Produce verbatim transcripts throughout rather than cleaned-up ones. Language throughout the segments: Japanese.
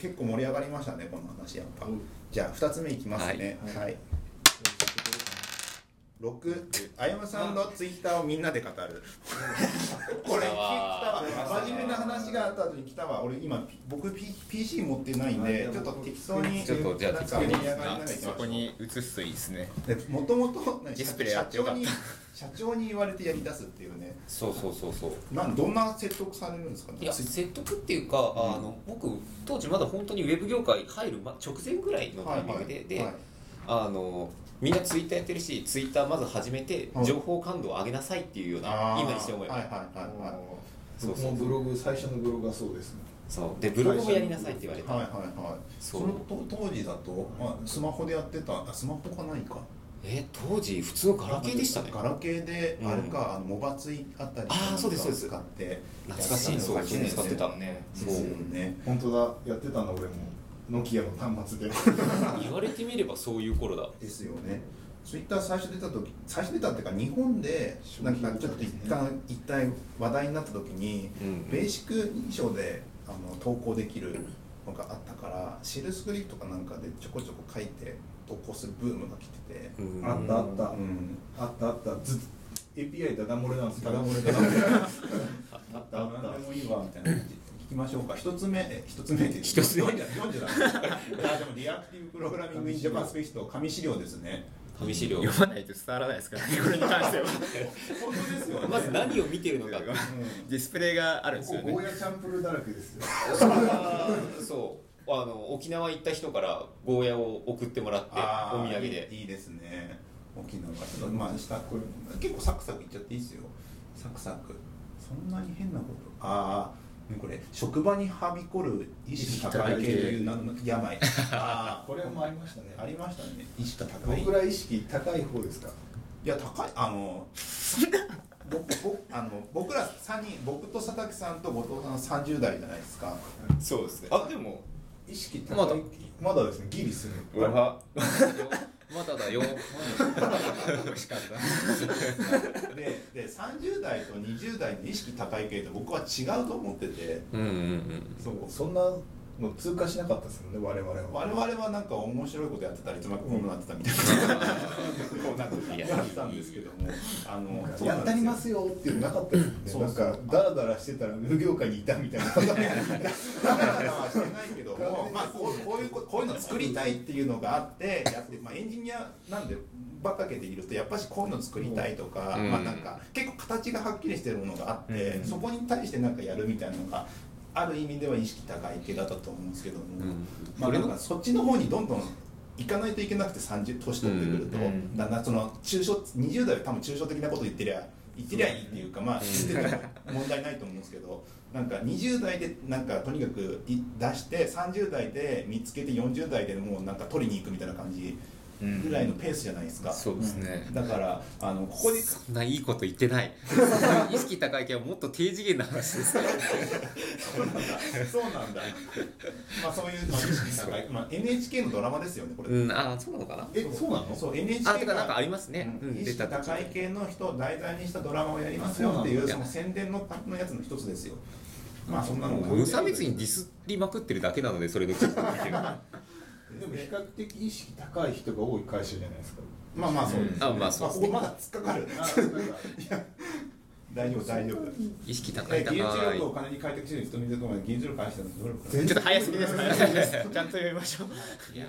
結構盛り上がりましたね、この話やっぱ。じゃあふたつめいきますね。はい。はいはい、ろく、あやむさんのツイッターをみんなで語る。これ、来たわ。真面目な話があった後に来たわ。俺今、僕 ピーシー 持ってないんで、ちょっと適当に、ちょっとじゃあ適当に、そこに移すといいですね。もともと、社長に、社長に言われてやり出すっていうね。そうそうそうそう。なんどんな説得されるんですかね。いや、説得っていうか、あの、うん、僕、当時まだ本当にウェブ業界入る直前ぐらいのタイミングで、はいはい、で、はい、あの、みんなツイッターやってるし、ツイッターまず始めて情報感度を上げなさいっていうような、今にして思えば、はいはいはいはい、そうそう、ブログ、最初のブログがそうですね。そうで、ブログもやりなさいって言われた。はいはいはい。その当時だと、まあ、スマホでやってた。あ、スマホがないか。え、当時普通のガラケーでしたね。ガラケーで、あれか、うん、あのモバツイあたりとか使って、懐かしい。そうですね、使ってたのね。そうね、本当だ、やってたんだ俺も。ノキアの端末で言われてみればそういう頃だですよね。ツイッター最初出た時、最初出たっていうか、日本でなんかちょっと一旦一体話題になった時に、うんうん、ベーシック認証であの投稿できるのがあったから、シェルスクリプトかなんかでちょこちょこ書いて投稿するブームが来てて、うん、あったあった、うん、あったあった。ずっと エーピーアイ ダダ漏れなんですけど、ダダ漏れダダ漏れあったあった、何でもいいわみたいな感じ。いきましょうか。一つ目、え、一つ目で一つ目じゃない、よんじゅうだ。でもリアクティブプログラミングインジャパンスペシスト、紙資料ですね。紙資料。読まないと伝わらないですからね、これに関しては。本当ですよね。まず何を見てるのか、ディスプレイがあるんですよね。ここゴーヤチャンプルーだらけですよ。そう、あの、沖縄行った人からゴーヤを送ってもらって、お土産で。いいですね。沖縄ちょっと、まあ、下これ結構サクサクいっちゃっていいですよ。サクサク。そんなに変なこと。ああ。これ職場にはびこる意識高い系という病。ああ、これもありましたね。ありましたね。意識高い。僕ら意識高い方ですか。いや、高い、あのあの僕らさんにん、僕と佐竹さんと後藤さんさんじゅう代じゃないですか。そうですね。あ、でも意識高い、まだまだですね。ギリする。うわまだだよ。美味しかった。で、でさんじゅう代とにじゅう代の意識高い系と僕は違うと思ってて、うんうんうん、そう、そんなの通過しなかったですもんね、我々は。我々はなんか面白いことやってたり、つまりこうなってたみたいな、うん、こうなってたやってたんですけども、あのやったりますよっていうのなかったですよね。なんかダラダラしてたら無業界にいたみたいな。ダラダラはしてないけども、まあこう、こういうこういうの作りたいっていうのがあってやって、まあエンジニアなんで畑でいるとやっぱりこういうの作りたいとか、うん、まあなんか結構形がはっきりしてるものがあって、うん、そこに対してなんかやるみたいなのが。ある意味では意識高い系だったと思うんですけども、うん、まあなんかそっちの方にどんどん行かないといけなくて、さんじゅう年取ってくると、うん、だんだんその抽象、にじゅう代は多分抽象的なこと言ってりゃ言ってりゃいいっていうか、まあ問題ないと思うんですけど、なんかにじゅう代でなんかとにかく出してさんじゅう代で見つけてよんじゅう代でもうなんか取りに行くみたいな感じ。ぐらいのペースじゃないですか。そうですね。だからあのここにそんないいこと言ってない。意識高い系はもっと低次元な話です。そうなんだ。そうなんだ。まあそういう意識高い。まあ エヌエイチケー のドラマですよねこれ。うん、ああそうなのかな。え、そうなの？そう エヌエイチケー があ、だからなんかありますね。うん、意識高い系の人を題材にしたドラマをやりますよっていうその宣伝ののやつの一つですよ。まあそんなの無差別にディスりまくってるだけなのでそれの結果っていう。でも比較的意識高い人が多い会社じゃないですか。まあまあそうです、ね。あ、まあそうです、ね。まあ、ここまだ突っかかる。大丈夫大丈夫。意識高い高い。技術力をお金に解決する人見てるところで技術力を愛してるのどれくらい。ちょっと早すぎです。ちゃんと読みましょう。いや、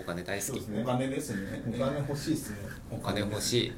お金大好き。そうですね、お金ですね。お金欲しいですね。お金欲しい。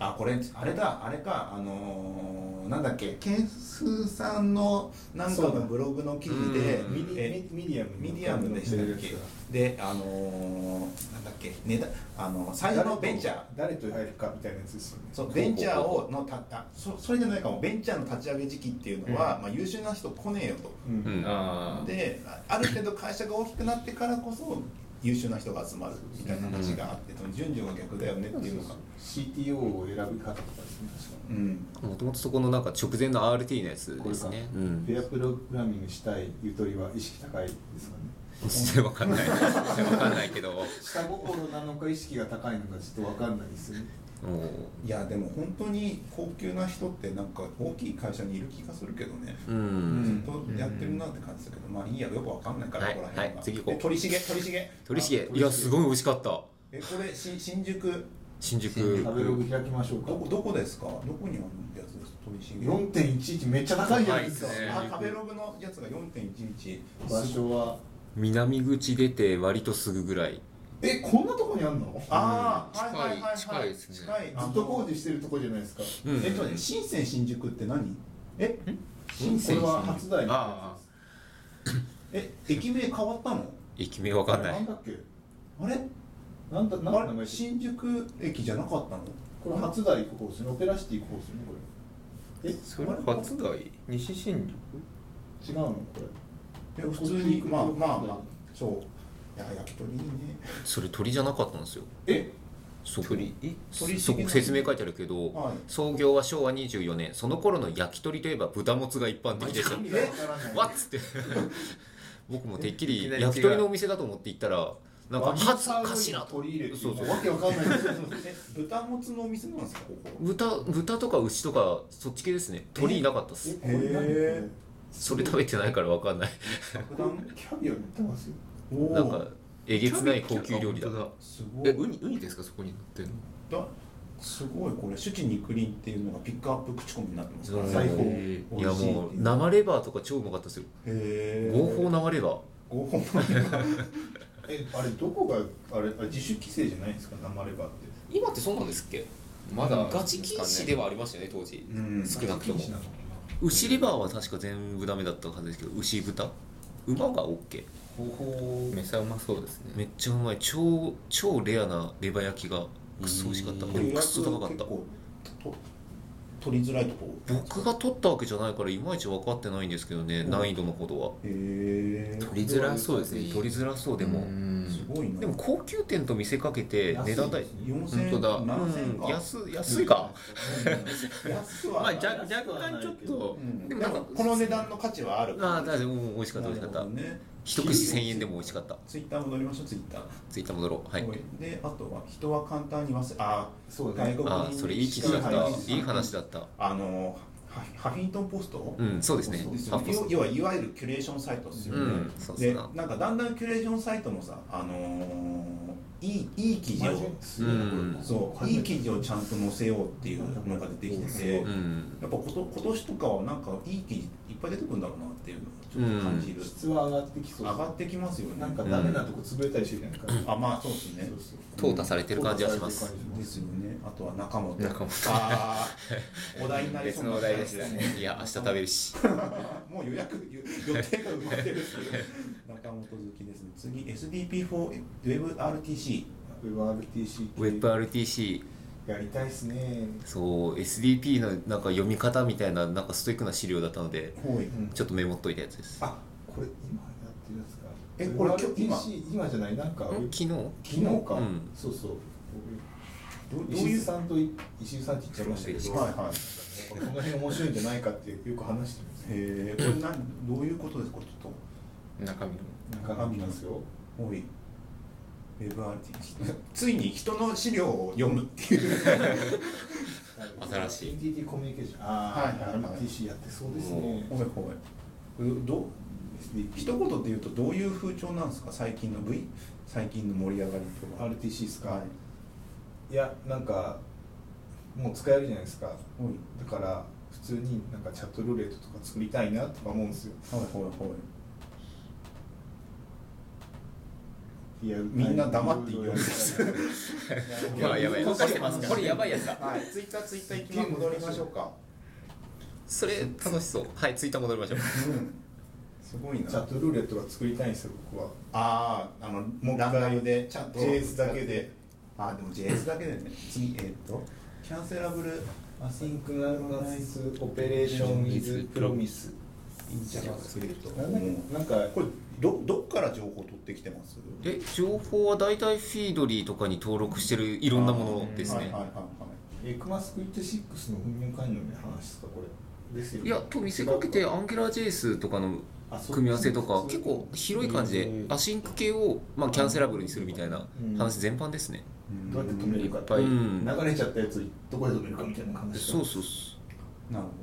あ、これあれだ、あれか、あのー、なんだっけ、ケンスさんのなんかのブログの記事でミディアムミディアムでしたっけ。で、あのー、なんだっけ、ね、だあのー、最初のベンチャー誰と入るかみたいなやつですよね。そう、ベンチャーをのたあそそれじゃないかも。ベンチャーの立ち上げ時期っていうのは、うん、まあ優秀な人来ねえよと、うんうん、あである程度会社が大きくなってからこそ優秀な人が集まるみたいな話があって、うん、順序が逆だよねっていうのが シーティーオー を選ぶ方とかですね。もともとそこのなんか直前の アールティー のやつですね。フェアプログラミングしたいゆとりは意識高いですかね。分かんない分かんないけど下心なのか意識が高いのかちょっと分かんないですよね。いやでも本当に高級な人ってなんか大きい会社にいる気がするけどね、うん、ずっとやってるなって感じだけど、まあいいや、よくわかんないから、はい、ここら辺が、はい、次行こう。鳥しげ鳥しげ鳥しげいやすごい美味しかった。えこれし新宿新宿食べログ開きましょうか。どこどこですか、どこにあるやつですか。鳥しげ よんてんいちいち めっちゃ高いじゃないですか。あ、食べログのやつが よんてんいちいち 場所は南口出て割とすぐぐらい。え、こんなとこにあるの？ああ、はいはいはいはい、近いですね。近い。ずっと工事してるとこじゃないですか。うん、えっとね、深セ新宿って何？え？深セこれは初代のやつです。え、駅名変わったの？駅名わかんない。なんだっけ？あれ？なんだなんだ新宿駅じゃなかったの？これ初代行く方ですね。オペラシティ行く方ですね、これ。え、それ初代？西新宿？違うのこれ？いや普通にまあまあまあそう。いや焼き鳥いいね。それ鳥じゃなかったんですよ。え？そこ鳥え鳥そこ説明書いてあるけど、はい、創業はしょうわにじゅうよねん。その頃の焼き鳥といえば豚もつが一般的でした。わっつって僕もてっきり焼き鳥のお店だと思って行ったらなんか初かしらと取り入れる。そうそうわけわかんない。豚もつのお店なんですかここ？豚豚とか牛とかそっち系ですね。鳥いなかったっす。へそれ食べてないからわかんない。キャビア売ってますよ。なんかえげつない高級料理だ。すごい。えウニウニですかそこに乗ってるの？だすごいこれシュチ肉林っていうのがピックアップ口コミになってますから最高。いやもう生レバーとか超うまかったですよ。へえ。合法生レバー。合法生レバー。えあれどこがあれ自主規制じゃないんですか生レバーって？今ってそうなんですっけ？まだガチ禁止ではありましたよね当時。うん少なくとも。牛レバーは確か全部ダメだったはずですけど牛豚馬が OK。ほほめっちゃうまそうですね。めっちゃうまい。超超レアなレバ焼きがクソ美味しかった。これクソ高かった。取りづらいとこ。僕が取ったわけじゃないからいまいち分かってないんですけどね難易度のほどは。へえ。取りづらそうですね。取りづらそうでも。すごいな。でも高級店と見せかけて値段帯。よんせんえんだ。うん安安いか。安はまあ若干ちょっと。でもなんかこの値段の価値はある。ああだいぶ美味しかった美味しかった。一口せんえんでも美味しかった。ツイッター戻りましょうツイッター。ツイッター戻ろう。はい。であとは人は簡単に忘れあそうだね。あそれいい記事だった。いい話だった。あのハフィントンポスト？うんそうですね。要はいわゆるキュレーションサイトですよね。うんそうですね。でなんかだんだんキュレーションサイトもさあのいいいい記事をそういい記事をちゃんと載せようっていうのが出てきてて、やっぱこと今年とかはなんかいい記事いっぱい出てくるんだろうなっていう。ちょっと感じる、うん、質は上がってきそう上がってきますよね。なんかダメなとこ潰れたりしてるじゃないか、うん、あまあそうですね淘汰されてる感じはしますですよね。あとは中本中本あお題になりそうな題ですね。いや明日食べるしもう予約予定が埋まってるし中本好きですね。次 エスディーピーフォー WebRTC WebRTC WebRTCやりたいですね。そう、エスディーピー のなんか読み方みたいな、なんかストイックな資料だったので、うん、ちょっとメモっといたやつです。あ、これ今やってるやつか。え、これ今今じゃないなんか昨日昨日か、うん。そうそう。石井さんと石井さんって言っちゃいましたけど、はいはい。この辺面白いんじゃないかってよく話してます。へえ。これ何どういうことですかちょっと中身の中身なんですよ。多い。ついに人の資料を読むっていう新しい エヌティーティー コミュニケーションああ、はいはい、アールティーシー やってそうですね。ほいほいど一言で言うとどういう風潮なんですか最近の V 最近の盛り上がりとか アールティーシー ですか、はい、いやなんかもう使えるじゃないですか、はい、だから普通になんかチャットルレートとか作りたいなとか思うんですよ。はいはいはいいやみんな黙っていいよ。まあやばい。これやばいやつだ。はい。ツイッターツイッター一回戻りましょうか。それ楽しそう。はいツイッター戻りましょう。うん、すごいな。チャットルーレットは作りたいんですよ僕は。あああのもうランダムでチャット ジェイエス だけで。あーでも ジェイエス だけでね。次えー、っとキャンセラブルアシンクロナイズオペレーションイズプロミス。いいんじゃないですか。なんかこれ。ど, どっから情報取ってきてます？え情報はだいたいフィードリーとかに登録してるいろんなものですね。エクマスクイットシックスの運用関連の話ですかこれですよ、ね。いやと見せかけてアンギュラー ジェイエス とかの組み合わせとか結構広い感じでアシンク系をまあキャンセラブルにするみたいな話全般ですね。どうやって止めるかいっぱい、うん、流れちゃったやつどこで止めるかみたいな感じですか。そうそうそう。なるほどね。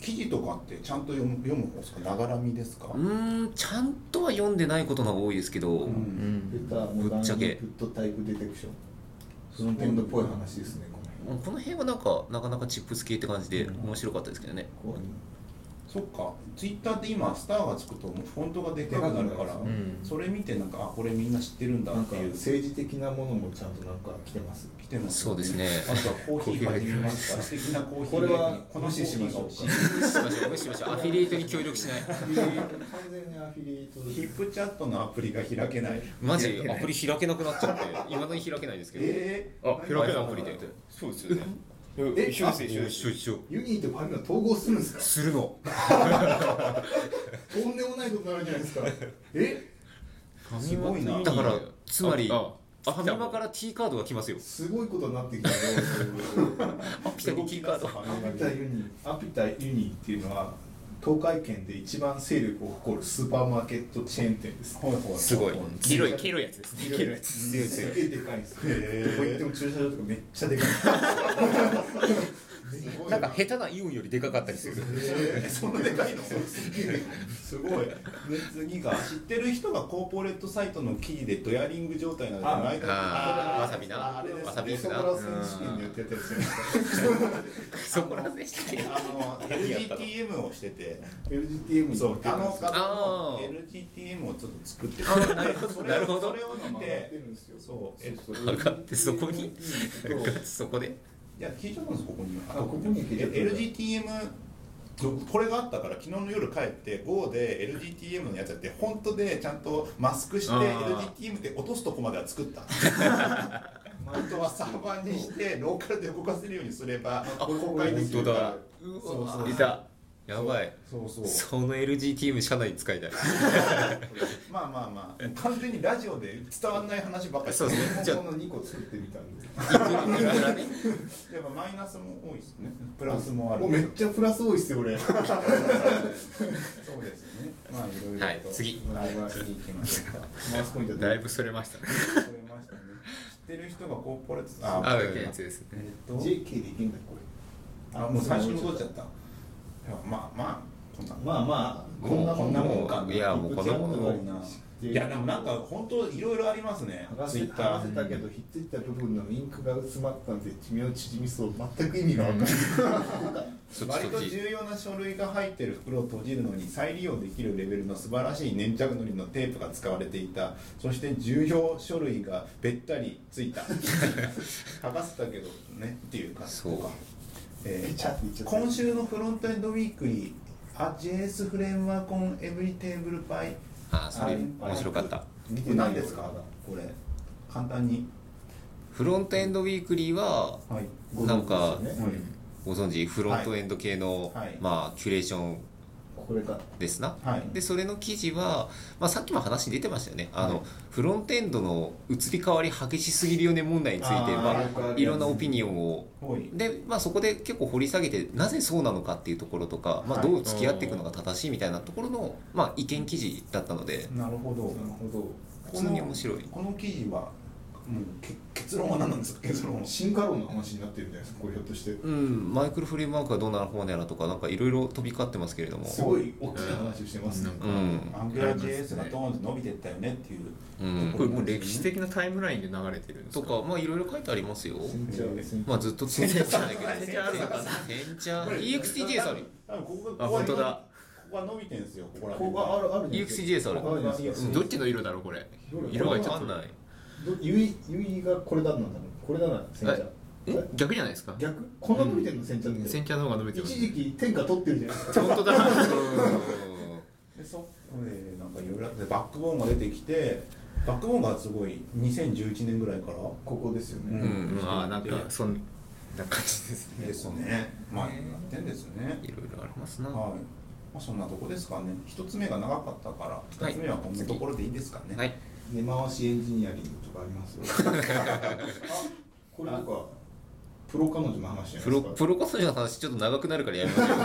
記事とかってちゃんと読む、読む方ですか、ながらみですか。うーん、ちゃんとは読んでないことが多いですけど、うんうん、ぶっちゃけインプットタイプディテクション、その点のっぽい話ですね。この辺はなんかなかなかチップス系って感じで面白かったですけどね、うんうん、そっか、ツイッターって今スターがつくともうフォントがでかくなるから、うん、それ見てなんか、あ、これみんな知ってるんだっていう、政治的なものもちゃんとなんか来てます来てます、ね、そうですね。あとはコーヒー始めますから素敵なコーヒー、これはこのシーンしましょうしましょうしましょうアフィリエイトに協力しない完全にアフィリエイト、ヒップチャットのアプリが開けない、マジアプリ開けなくなっちゃっていまだに開けないですけど、えー、あ、開けないアプリで、そうですよねえ、一緒ですよ、一緒一緒。ユニーとパミは統合するんですか？するの。とんでもないことになるじゃないですか。え？すごいな。だからつまりファミマから T カードが来ますよ。すごいことになってきたね。アピタに T カード。アピタユニーっていうのは東海圏で一番勢力を誇るスーパーマーケットチェーン店です。はいはい、すごい。黄色い黄色いやつですね。黄色いやつ。すげえでかいんですよ。どこ行っても駐車場とかめっちゃでかい。なんか下手なイオンよりでかかったりする。そんなでかいの？すごい。で次が知ってる人がコーポレートサイトの記事でドヤリング状態なんじゃないか。わさびな。わさびな。そこら選手権でやってたやつですよね。そこら選手権。あの エルジーティーエム をしてて。エルジーティーエム そう。あの方の エルジーティーエム をちょっと作ってて。なるほど。なるほど。それを見て。そう。上がってそこに。そこで。いや、聞いちゃったんです、ここに。あ、ここに聞いちゃった。 エルジーティーエム これがあったから昨日の夜帰って Go で エルジーティーエム のやつやって、フォントでちゃんとマスクして エルジーティーエム で落とすとこまでは作った。本当はサーバーにしてローカルで動かせるようにすれば公開できるから。そうそう、いた、やばい。 そうそうそう、その エルジーティーエム 社内に使いたい。まあまあまあ、完全にラジオで伝わんない話ばっかり。そうですね。じゃあこのにこ作ってみたんです。やっぱマイナスも多いですね。プラスもある。もうめっちゃプラス多いっすよ俺。そうですよね。まあいろいろと。はい、次。次行きましょうか。マウスポイントだいぶそれましたね。それましたね。知ってる人がコーポレートさん。ああ、そういうやつですね。えっと ジェーケー でいけんだこれ。あ、もう最初に戻っちゃった。まあまあまあまあ、こんなもんか、もうこんなもんか。いや、もうこんなもんか。いや、でもなんか本当いろいろありますね。ツイッター剥がせたけど、ひっついた部分のインクが詰まったんで寿命縮みそう。全く意味が分からない。割と重要な書類が入ってる袋を閉じるのに再利用できるレベルの素晴らしい粘着のりのテープが使われていた。そして重要書類がべったりついた。剥がせたけどねっていう感じとか。えー、今週のフロントエンドウィークリー ジェイエス フレームワークオンエブリテーブルパイ。ああ、それ面白かった。見てないですかこれ。簡単にフロントエンドウィークリーは、はい、なんかご存知、フロントエンド系の、はい、まあ、キュレーションですな、はい、でそれの記事は、まあ、さっきも話に出てましたよね。あの、はい、フロントエンドの移り変わり激しすぎるよね問題について、あ、まあ、いろんなオピニオンをで、まあ、そこで結構掘り下げて、なぜそうなのかっていうところとか、まあ、どう付き合っていくのが正しいみたいなところの、はい、まあ、意見記事だったので。なるほど、なるほど。普通に面白い。この記事はもう結論は何なんですか？結論、進化論の話になってるんじゃないですかこれ、ひょっとして。うん、マイクロフレームワークはどうなる方やらとか、なんかいろいろ飛び交ってますけれども、すごい大きな話をしてますね。アングラ ジェイエス がドーンと伸びてったよねっていう、うん、これもう歴史的なタイムラインで流れてるんですかとか、まあいろいろ書いてありますよ。まあずっとついてるんじゃないけど、センチャーセンチャー イーエックスティー ジェイエス ある。あ、本当だ。ここが伸びてるんですよ。ここら辺。ここがあるある。イーエックスティージェイエス ある。どっちの色だろうこれ。色がちょっとない。ゆい、ゆいがこれだなんだろう、これだな、煎茶。え、逆じゃないですか。逆、こんな伸びてるの煎茶って。煎茶の方が伸びてる。一時期天下取ってるじゃないですか。本当だ。で、そこでなんかいろいろあって、バックボーンが出てきて、バックボーンがすごいにせんじゅういちねんぐらいからここですよね。うん、まあなんかそんな感じですね。ですね。まあなってんですね。いろいろありますな。はい。まあそんなとこですかね。一つ目が長かったから、二つ目はこんなところでいいですかね。はい。根回しエンジニアリングとかありますよ。これなんかプロ彼女の話じゃないですか。プロ彼女の話ちょっと長くなるからやめましょう。